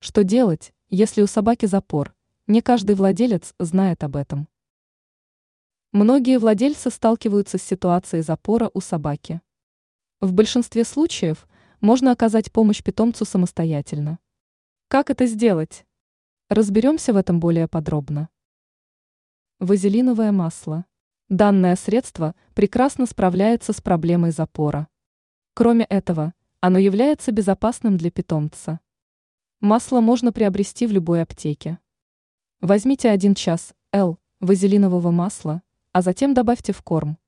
Что делать, если у собаки запор? Не каждый владелец знает об этом. Многие владельцы сталкиваются с ситуацией запора у собаки. В большинстве случаев можно оказать помощь питомцу самостоятельно. Как это сделать? Разберемся в этом более подробно. Вазелиновое масло. Данное средство прекрасно справляется с проблемой запора. Кроме этого, оно является безопасным для питомца. Масло можно приобрести в любой аптеке. Возьмите 1 час л. вазелинового масла, а затем добавьте в корм.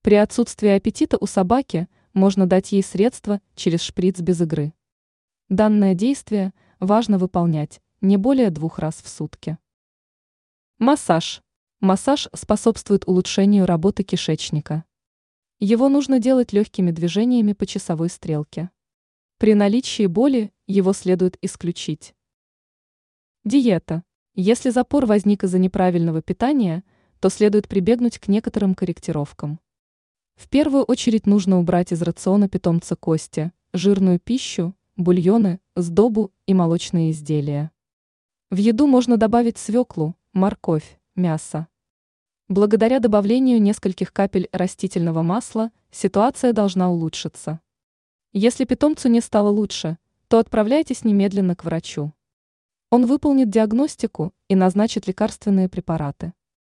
При отсутствии аппетита у собаки можно дать ей средство через шприц без игры. Данное действие важно выполнять не более 2 раз в сутки. Массаж. Массаж способствует улучшению работы кишечника. Его нужно делать легкими движениями по часовой стрелке. При наличии боли его следует исключить. Диета. Если запор возник из-за неправильного питания, то следует прибегнуть к некоторым корректировкам. В первую очередь нужно убрать из рациона питомца кости, жирную пищу, бульоны, сдобу и молочные изделия. В еду можно добавить свеклу, морковь, мясо. Благодаря добавлению нескольких капель растительного масла ситуация должна улучшиться. Если питомцу не стало лучше, то отправляйтесь немедленно к врачу. Он выполнит диагностику и назначит лекарственные препараты.